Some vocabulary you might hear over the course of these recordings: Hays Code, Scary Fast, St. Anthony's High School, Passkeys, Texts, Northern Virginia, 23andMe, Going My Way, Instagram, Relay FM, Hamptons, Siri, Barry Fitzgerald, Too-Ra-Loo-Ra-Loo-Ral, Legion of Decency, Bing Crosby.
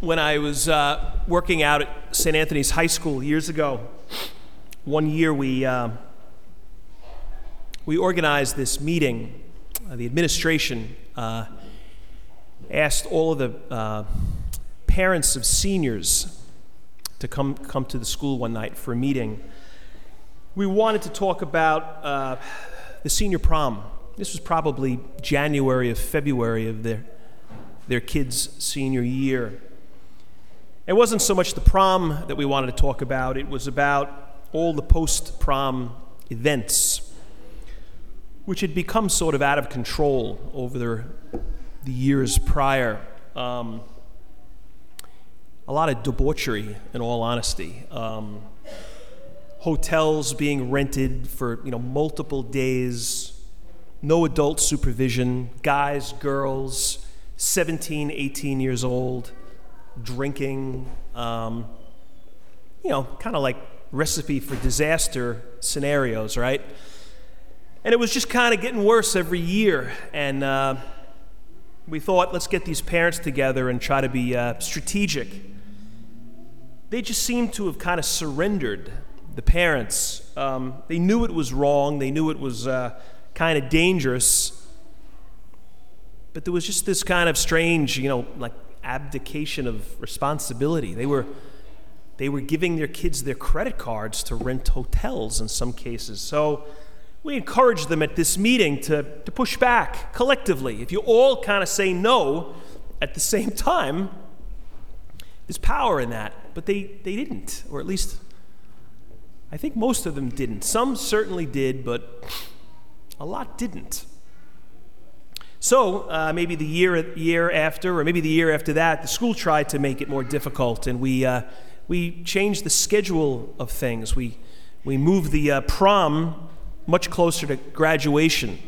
when I was working out at St. Anthony's High School years ago. One year we organized this meeting. The administration asked all of the parents of seniors to come to the school one night for a meeting. We wanted to talk about the senior prom. This was probably January or February of their kids' senior year. It wasn't so much the prom that we wanted to talk about, it was about all the post-prom events, which had become sort of out of control over the years prior. A lot of debauchery, in all honesty. Hotels being rented for multiple days, no adult supervision, guys, girls, 17, 18 years old, drinking, kind of like recipe for disaster scenarios, right? And it was just kind of getting worse every year. And we thought, let's get these parents together and try to be strategic. They just seemed to have kind of surrendered, the parents. They knew it was wrong, they knew it was kind of dangerous, but there was just this kind of strange, like abdication of responsibility. They were giving their kids their credit cards to rent hotels in some cases. So we encouraged them at this meeting to push back collectively. If you all kind of say no at the same time, there's power in that. But they didn't, or at least I think most of them didn't. Some certainly did, but a lot didn't. So maybe the year after, or maybe the year after that, the school tried to make it more difficult, and we changed the schedule of things. We moved the prom much closer to graduation.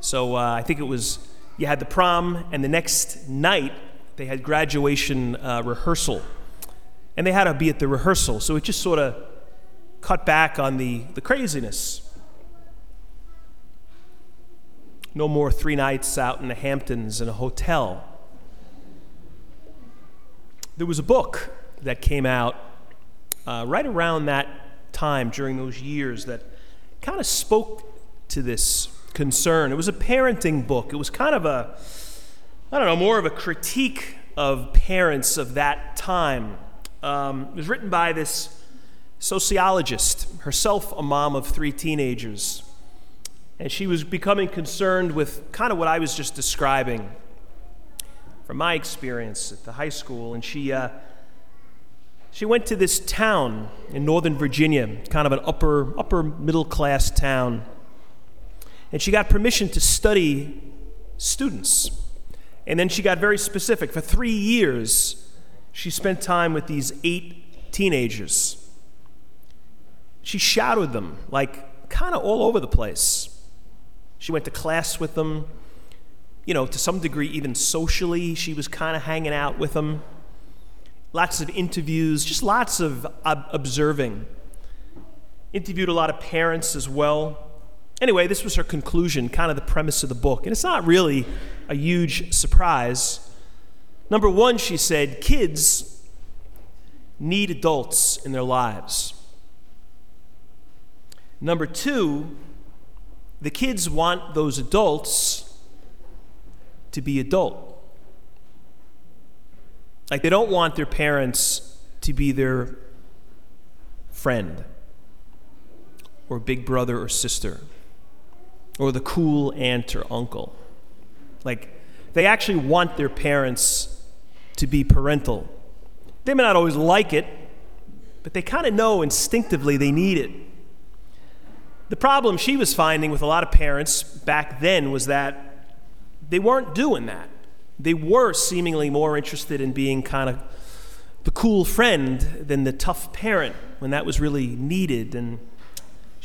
So I think it was, you had the prom, and the next night they had graduation rehearsal, and they had to be at the rehearsal. So it just sort of cut back on the craziness. No more 3 nights out in the Hamptons in a hotel. There was a book that came out right around that time during those years that kind of spoke to this concern. It was a parenting book. It was kind of a, more of a critique of parents of that time. It was written by this sociologist, herself a mom of 3 teenagers, and she was becoming concerned with kind of what I was just describing from my experience at the high school. And she went to this town in Northern Virginia, kind of an upper middle class town, and she got permission to study students. And then she got very specific. For 3 years, she spent time with these 8 teenagers. She shadowed them, like kind of all over the place. She went to class with them, to some degree even socially, she was kind of hanging out with them. Lots of interviews, just lots of observing. Interviewed a lot of parents as well. Anyway, this was her conclusion, kind of the premise of the book. And it's not really a huge surprise. Number 1, she said, kids need adults in their lives. Number 2, the kids want those adults to be adult. Like, they don't want their parents to be their friend or big brother or sister or the cool aunt or uncle. Like, they actually want their parents to be parental. They may not always like it, but they kind of know instinctively they need it. The problem she was finding with a lot of parents back then was that they weren't doing that. They were seemingly more interested in being kind of the cool friend than the tough parent when that was really needed. And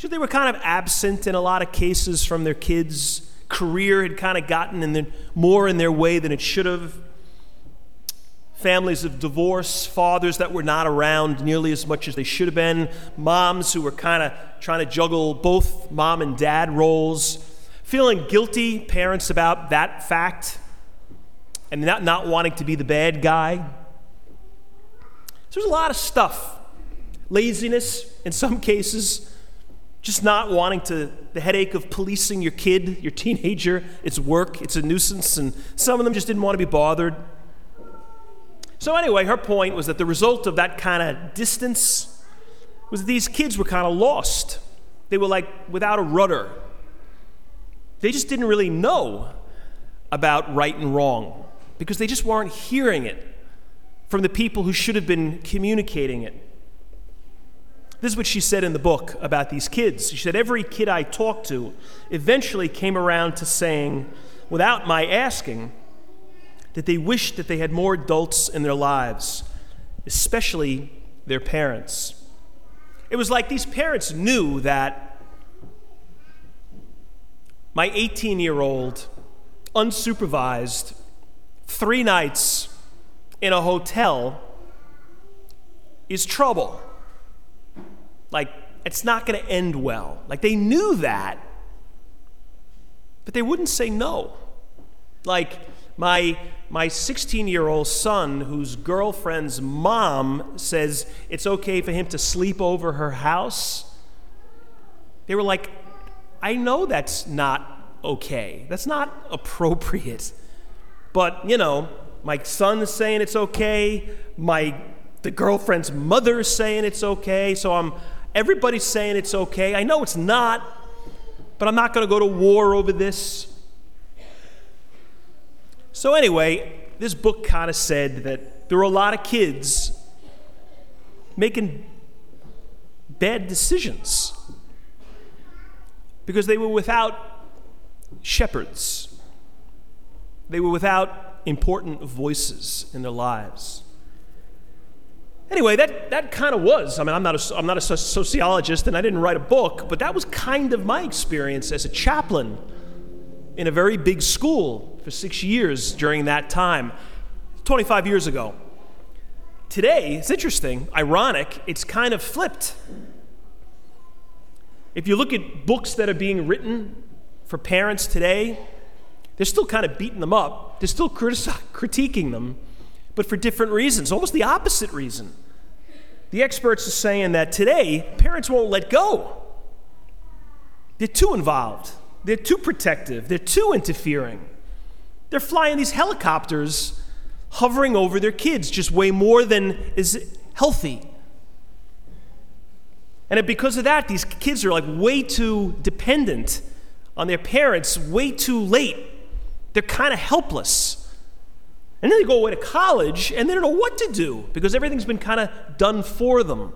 they were kind of absent in a lot of cases from their kids. Career had kind of gotten more in their way than it should have. Families of divorce, fathers that were not around nearly as much as they should have been, moms who were kind of trying to juggle both mom and dad roles, feeling guilty, parents, about that fact, and not wanting to be the bad guy, So there's a lot of stuff. Laziness, in some cases, just not wanting to, the headache of policing your kid, your teenager, it's work, it's a nuisance, and some of them just didn't want to be bothered. So anyway, her point was that the result of that kind of distance was that these kids were kind of lost. They were like without a rudder. They just didn't really know about right and wrong because they just weren't hearing it from the people who should have been communicating it. This is what she said in the book about these kids. She said, every kid I talked to eventually came around to saying, without my asking, that they wished that they had more adults in their lives, especially their parents. It was like these parents knew that my 18-year-old, unsupervised, 3 nights in a hotel is trouble. Like, it's not going to end well. Like, they knew that, but they wouldn't say no. Like, my 16-year-old son, whose girlfriend's mom says it's okay for him to sleep over her house, they were like, I know that's not okay. That's not appropriate. But, you know, my son is saying it's okay. The girlfriend's mother is saying it's okay. So everybody's saying it's okay. I know it's not, but I'm not going to go to war over this. So anyway, this book kind of said that there were a lot of kids making bad decisions because they were without shepherds. They were without important voices in their lives. Anyway, that kind of was. I mean, I'm not a sociologist, and I didn't write a book, but that was kind of my experience as a chaplain in a very big school for 6 years during that time, 25 years ago. Today, it's interesting, ironic, it's kind of flipped. If you look at books that are being written for parents today, they're still kind of beating them up. They're still critiquing them, but for different reasons, almost the opposite reason. The experts are saying that today, parents won't let go. They're too involved. They're too protective. They're too interfering. They're flying these helicopters, hovering over their kids just way more than is healthy. And because of that, these kids are like way too dependent on their parents, way too late. They're kind of helpless. And then they go away to college, and they don't know what to do because everything's been kind of done for them.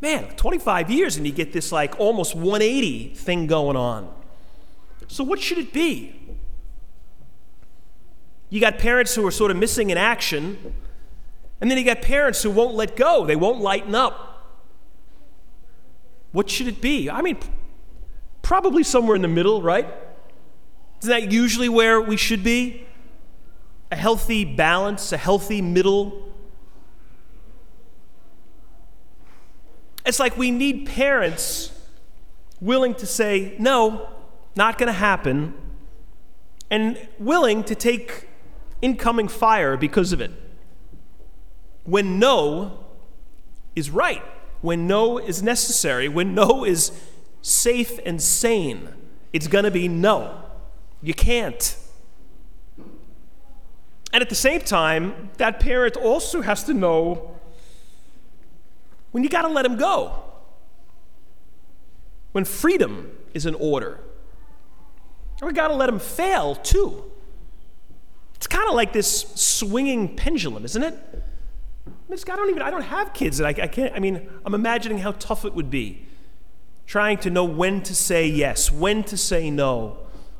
Man, 25 years, and you get this like almost 180 thing going on. So what should it be? You got parents who are sort of missing in action, and then you got parents who won't let go. They won't lighten up. What should it be? I mean, probably somewhere in the middle, right? Isn't that usually where we should be? A healthy balance, a healthy middle. It's like we need parents willing to say, no, not going to happen, and willing to take incoming fire because of it. When no is right, when no is necessary, when no is safe and sane, it's going to be no. You can't. And at the same time, that parent also has to know when you got to let him go, when freedom is in order. And we got to let him fail, too. It's kind of like this swinging pendulum, isn't it? I don't have kids, and I'm imagining how tough it would be trying to know when to say yes, when to say no.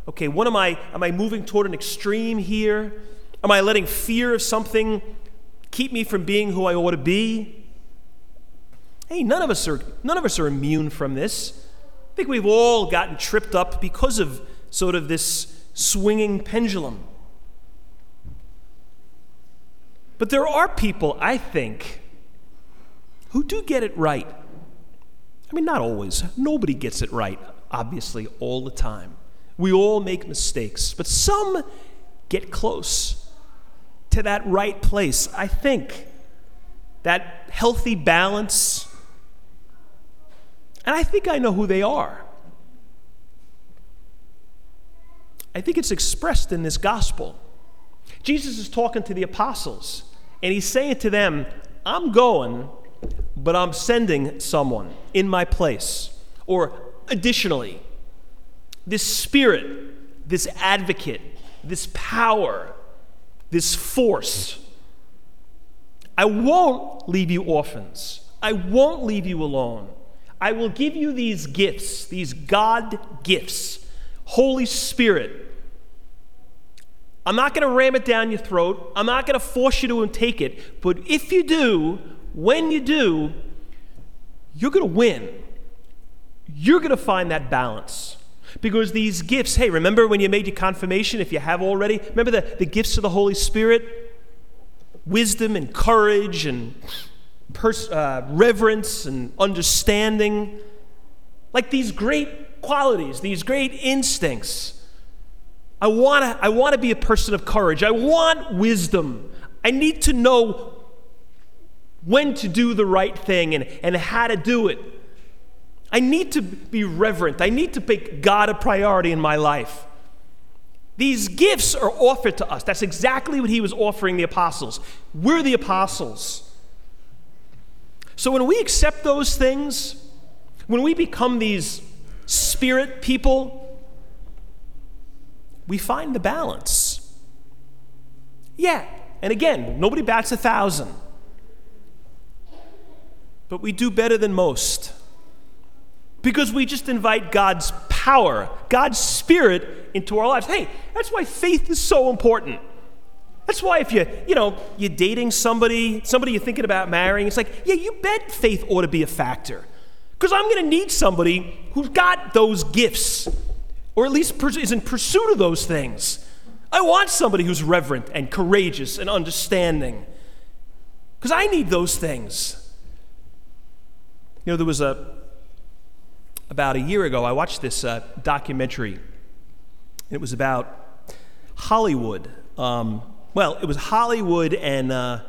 Okay, what am I moving toward an extreme here? Am I letting fear of something keep me from being who I ought to be? Hey, none of us are immune from this. I think we've all gotten tripped up because of sort of this swinging pendulum. But there are people, I think, who do get it right. I mean, not always. Nobody gets it right, obviously, all the time. We all make mistakes, but some get close to that right place, I think. that healthy balance. And I think I know who they are. I think it's expressed in this gospel. Jesus is talking to the apostles, and he's saying to them, I'm going, but I'm sending someone in my place. Or additionally, this Spirit, this advocate, this power, this force. I won't leave you orphans. I won't leave you alone. I will give you these gifts, these God gifts. Holy Spirit. I'm not going to ram it down your throat. I'm not going to force you to take it. But if you do, when you do, you're going to win. You're going to find that balance. Because these gifts, hey, remember when you made your confirmation, if you have already? Remember the gifts of the Holy Spirit? Wisdom and courage and reverence and understanding. Like these great qualities, these great instincts. I want to be a person of courage. I want wisdom. I need to know when to do the right thing and how to do it. I need to be reverent. I need to make God a priority in my life. These gifts are offered to us. That's exactly what he was offering the apostles. We're the apostles. So when we accept those things, when we become these Spirit people, we find the balance. Yeah, and again, nobody bats 1,000. But we do better than most. Because we just invite God's power, God's Spirit into our lives. Hey, that's why faith is so important. That's why if you're dating somebody you're thinking about marrying, it's like, yeah, you bet faith ought to be a factor. Because I'm going to need somebody who's got those gifts. Or at least is in pursuit of those things. I want somebody who's reverent and courageous and understanding. Because I need those things. You know, there was about a year ago, I watched this documentary. It was about Hollywood. It was Hollywood and the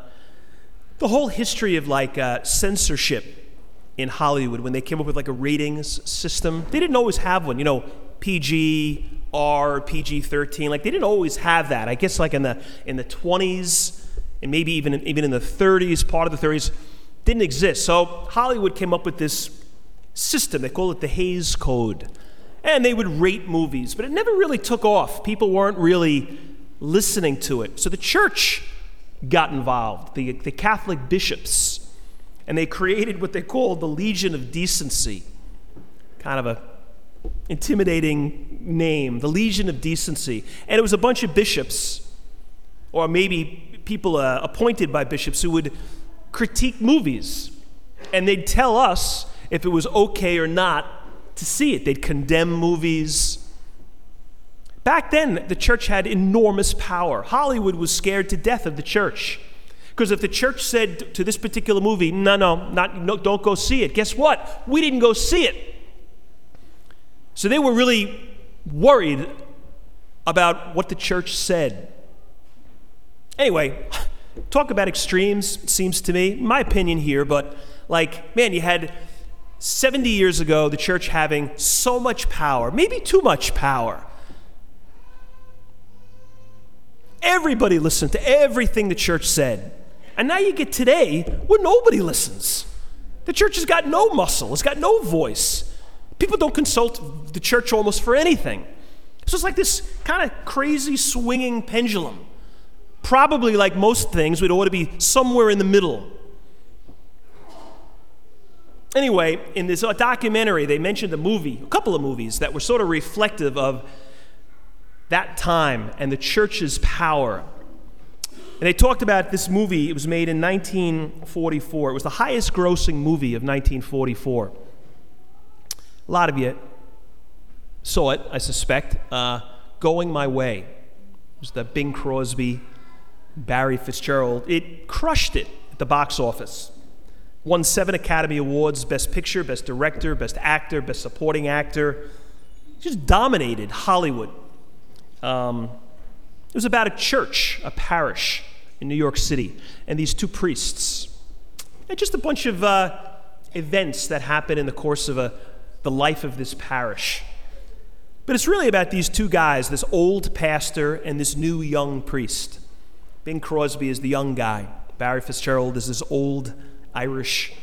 whole history of censorship in Hollywood when they came up with a ratings system. They didn't always have one, PG, R, PG-13. They didn't always have that. I guess in the 20s and maybe even in the 30s, part of the 30s, didn't exist. So Hollywood came up with this system. They call it the Hays Code. And they would rate movies, but it never really took off. People weren't really listening to it. So the church got involved, the Catholic bishops, and they created what they called the Legion of Decency, kind of a intimidating name, the Legion of Decency. And it was a bunch of bishops, or maybe people appointed by bishops, who would critique movies. And they'd tell us if it was okay or not to see it. They'd condemn movies. Back then, the church had enormous power. Hollywood was scared to death of the church. Because if the church said to this particular movie, no, don't go see it, guess what? We didn't go see it. So they were really worried about what the church said. Anyway, talk about extremes, it seems to me, my opinion here, but you had 70 years ago the church having so much power, maybe too much power. Everybody listened to everything the church said. And now you get today where nobody listens. The church has got no muscle, it's got no voice. People don't consult the church almost for anything. So it's like this kind of crazy swinging pendulum. Probably like most things, we'd ought to be somewhere in the middle. Anyway, in this documentary, they mentioned a couple of movies that were sort of reflective of that time and the church's power. And they talked about this movie. It was made in 1944. It was the highest grossing movie of 1944. A lot of you saw it, I suspect. Going My Way. It was the Bing Crosby, Barry Fitzgerald. It crushed it at the box office. Won 7 Academy Awards, Best Picture, Best Director, Best Actor, Best Supporting Actor. Just dominated Hollywood. It was about a church, a parish in New York City, and these two priests. and just a bunch of events that happen in the course of the life of this parish. But it's really about these two guys, this old pastor and this new young priest. Bing Crosby is the young guy. Barry Fitzgerald is this old Irish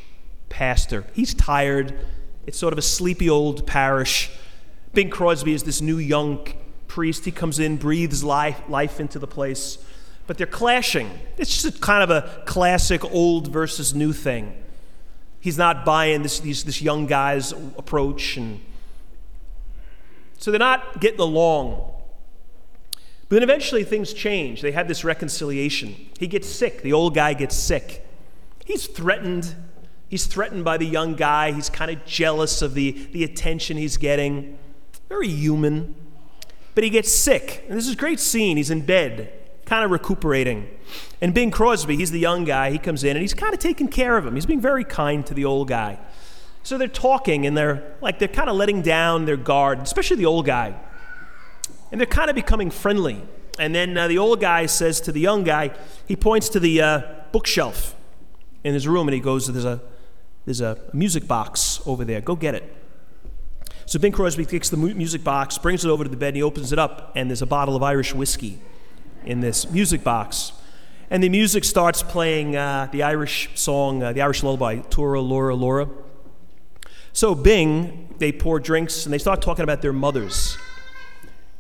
pastor. He's tired. It's sort of a sleepy old parish. Bing Crosby is this new young priest. He comes in, breathes life into the place. But they're clashing. It's just kind of a classic old versus new thing. He's not buying this young guy's approach. And so they're not getting along. But then eventually things change. They have this reconciliation. He gets sick. The old guy gets sick. He's threatened. He's threatened by the young guy. He's kind of jealous of the attention he's getting. Very human. But he gets sick. And this is a great scene. He's in bed, kind of recuperating. And Bing Crosby, he's the young guy, he comes in and he's kind of taking care of him. He's being very kind to the old guy. So they're talking and they're kind of letting down their guard, especially the old guy. And they're kind of becoming friendly. And then the old guy says to the young guy, he points to the bookshelf in his room and he goes, there's a music box over there, go get it. So Bing Crosby takes the music box, brings it over to the bed and he opens it up and there's a bottle of Irish whiskey in this music box. And the music starts playing the Irish song, the Irish lullaby, Too-Ra-Loo-Ra-Loo-Ral. So Bing, they pour drinks and they start talking about their mothers.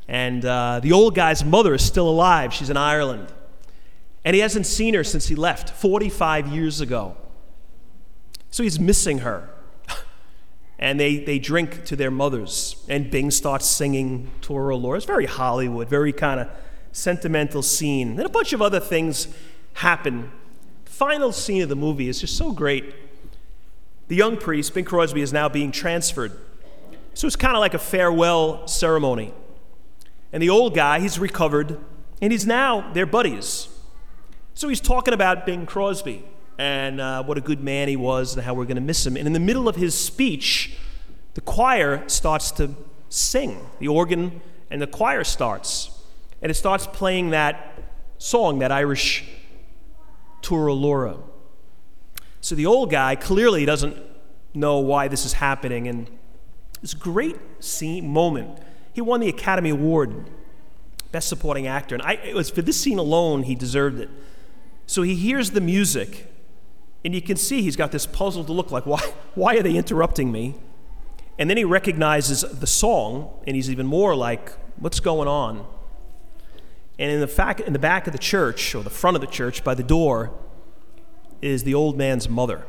And the old guy's mother is still alive. She's in Ireland. And he hasn't seen her since he left 45 years ago. So he's missing her. And they drink to their mothers. And Bing starts singing Too-Ra-Loo-Ra-Loo-Ral. It's very Hollywood, very kind of sentimental scene. And a bunch of other things happen. The final scene of the movie is just so great. The young priest, Bing Crosby, is now being transferred. So it's kind of like a farewell ceremony. And the old guy, he's recovered, and he's now their buddies. So he's talking about Bing Crosby and what a good man he was and how we're going to miss him. And in the middle of his speech, the choir starts to sing. The organ and the choir starts. And it starts playing that song, that Irish Too-Ra-Loo-Ra. So the old guy clearly doesn't know why this is happening. And this great scene moment. He won the Academy Award, Best Supporting Actor. And it was for this scene alone he deserved it. So he hears the music, and you can see he's got this puzzled look like, why are they interrupting me? And then he recognizes the song, and he's even more like, what's going on? And in the back of the church, or the front of the church, by the door, is the old man's mother.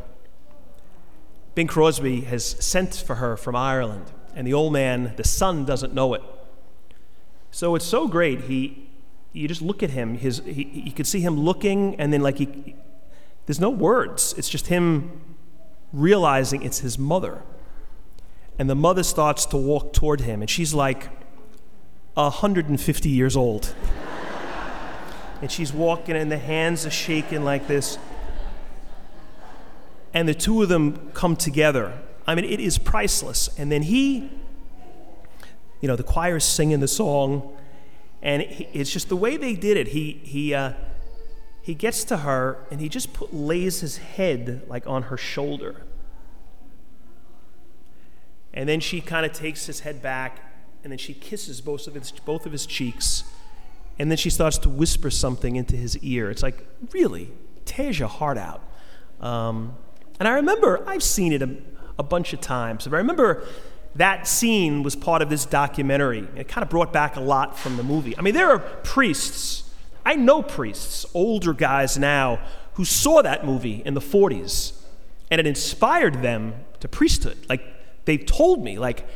Bing Crosby has sent for her from Ireland. And the old man, the son, doesn't know it. So it's so great. You just look at him. You could see him looking, and then there's no words. It's just him realizing it's his mother. And the mother starts to walk toward him, and she's like 150 years old. And she's walking, and the hands are shaking like this. And the two of them come together. I mean, it is priceless. And then the choir is singing the song, and it's just the way they did it. He gets to her, and he just lays his head like on her shoulder. And then she kind of takes his head back, and then she kisses both of his cheeks, and then she starts to whisper something into his ear. It's like, really, tears your heart out. And I remember, I've seen it a bunch of times. But I remember that scene was part of this documentary. It kind of brought back a lot from the movie. I mean, there are priests. I know priests, older guys now, who saw that movie in the 40s, and it inspired them to priesthood. Like, they've told me, like,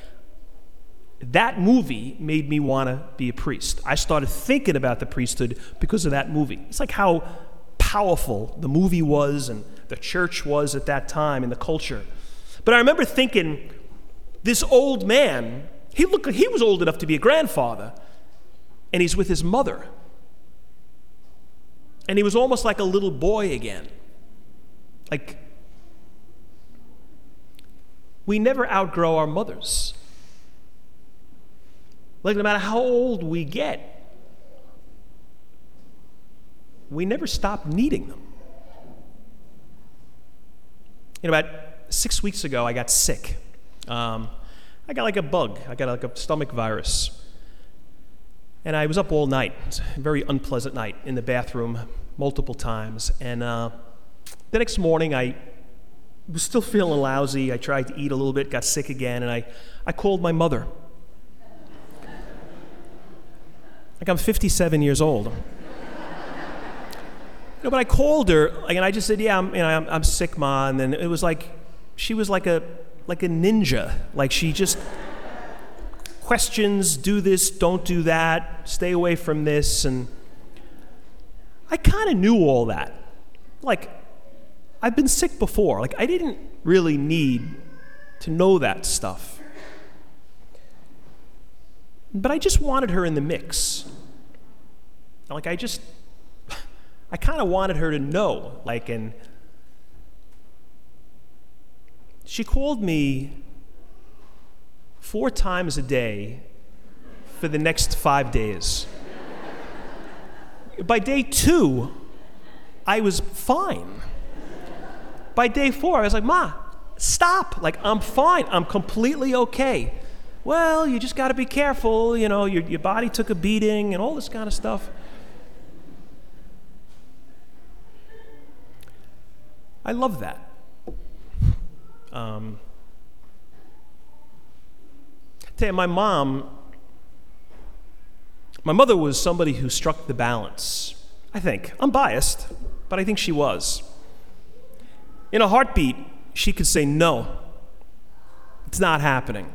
that movie made me want to be a priest. I started thinking about the priesthood because of that movie. It's like how powerful the movie was and the church was at that time and the culture. But I remember thinking, this old man, he was old enough to be a grandfather, and he's with his mother. And he was almost like a little boy again. Like, we never outgrow our mothers. Like, no matter how old we get, we never stop needing them. about 6 weeks ago, I got sick. I got like a bug. I got like a stomach virus. And I was up all night. It was a very unpleasant night in the bathroom multiple times. And the next morning, I was still feeling lousy. I tried to eat a little bit, got sick again, and I called my mother. Like, I'm 57 years old. But I called her, and I just said, yeah, I'm sick, Ma. And then it was like, she was like a ninja. Like, she just questions, do this, don't do that, stay away from this. And I kind of knew all that. Like, I've been sick before. Like, I didn't really need to know that stuff. But I just wanted her in the mix. Like, I kind of wanted her to know, like, and she called me 4 times a day for the next 5 days. By day 2, I was fine. By day 4, I was like, Ma, stop. Like, I'm fine. I'm completely okay. Well, you just got to be careful. You know, your body took a beating and all this kind of stuff. I love that. Tell you, my mother was somebody who struck the balance, I think. I'm biased, but I think she was. In a heartbeat, she could say, no, it's not happening.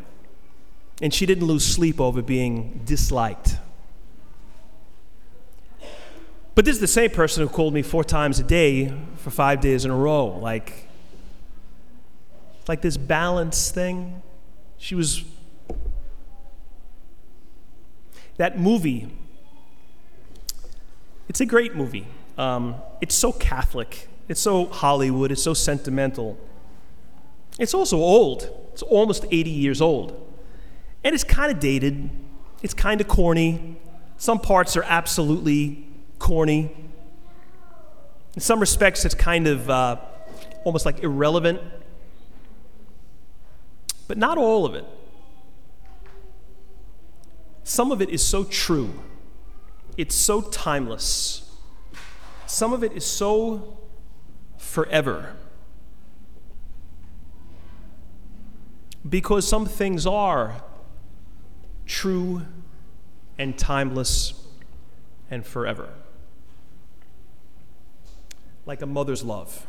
And she didn't lose sleep over being disliked. But this is the same person who called me 4 times a day for 5 days in a row. Like this balance thing. She was... That movie, it's a great movie. It's so Catholic. It's so Hollywood. It's so sentimental. It's also old. It's almost 80 years old. And it's kind of dated. It's kind of corny. Some parts are absolutely corny. In some respects, it's kind of almost like irrelevant. But not all of it. Some of it is so true. It's so timeless. Some of it is so forever. Because some things are true and timeless and forever. Like a mother's love.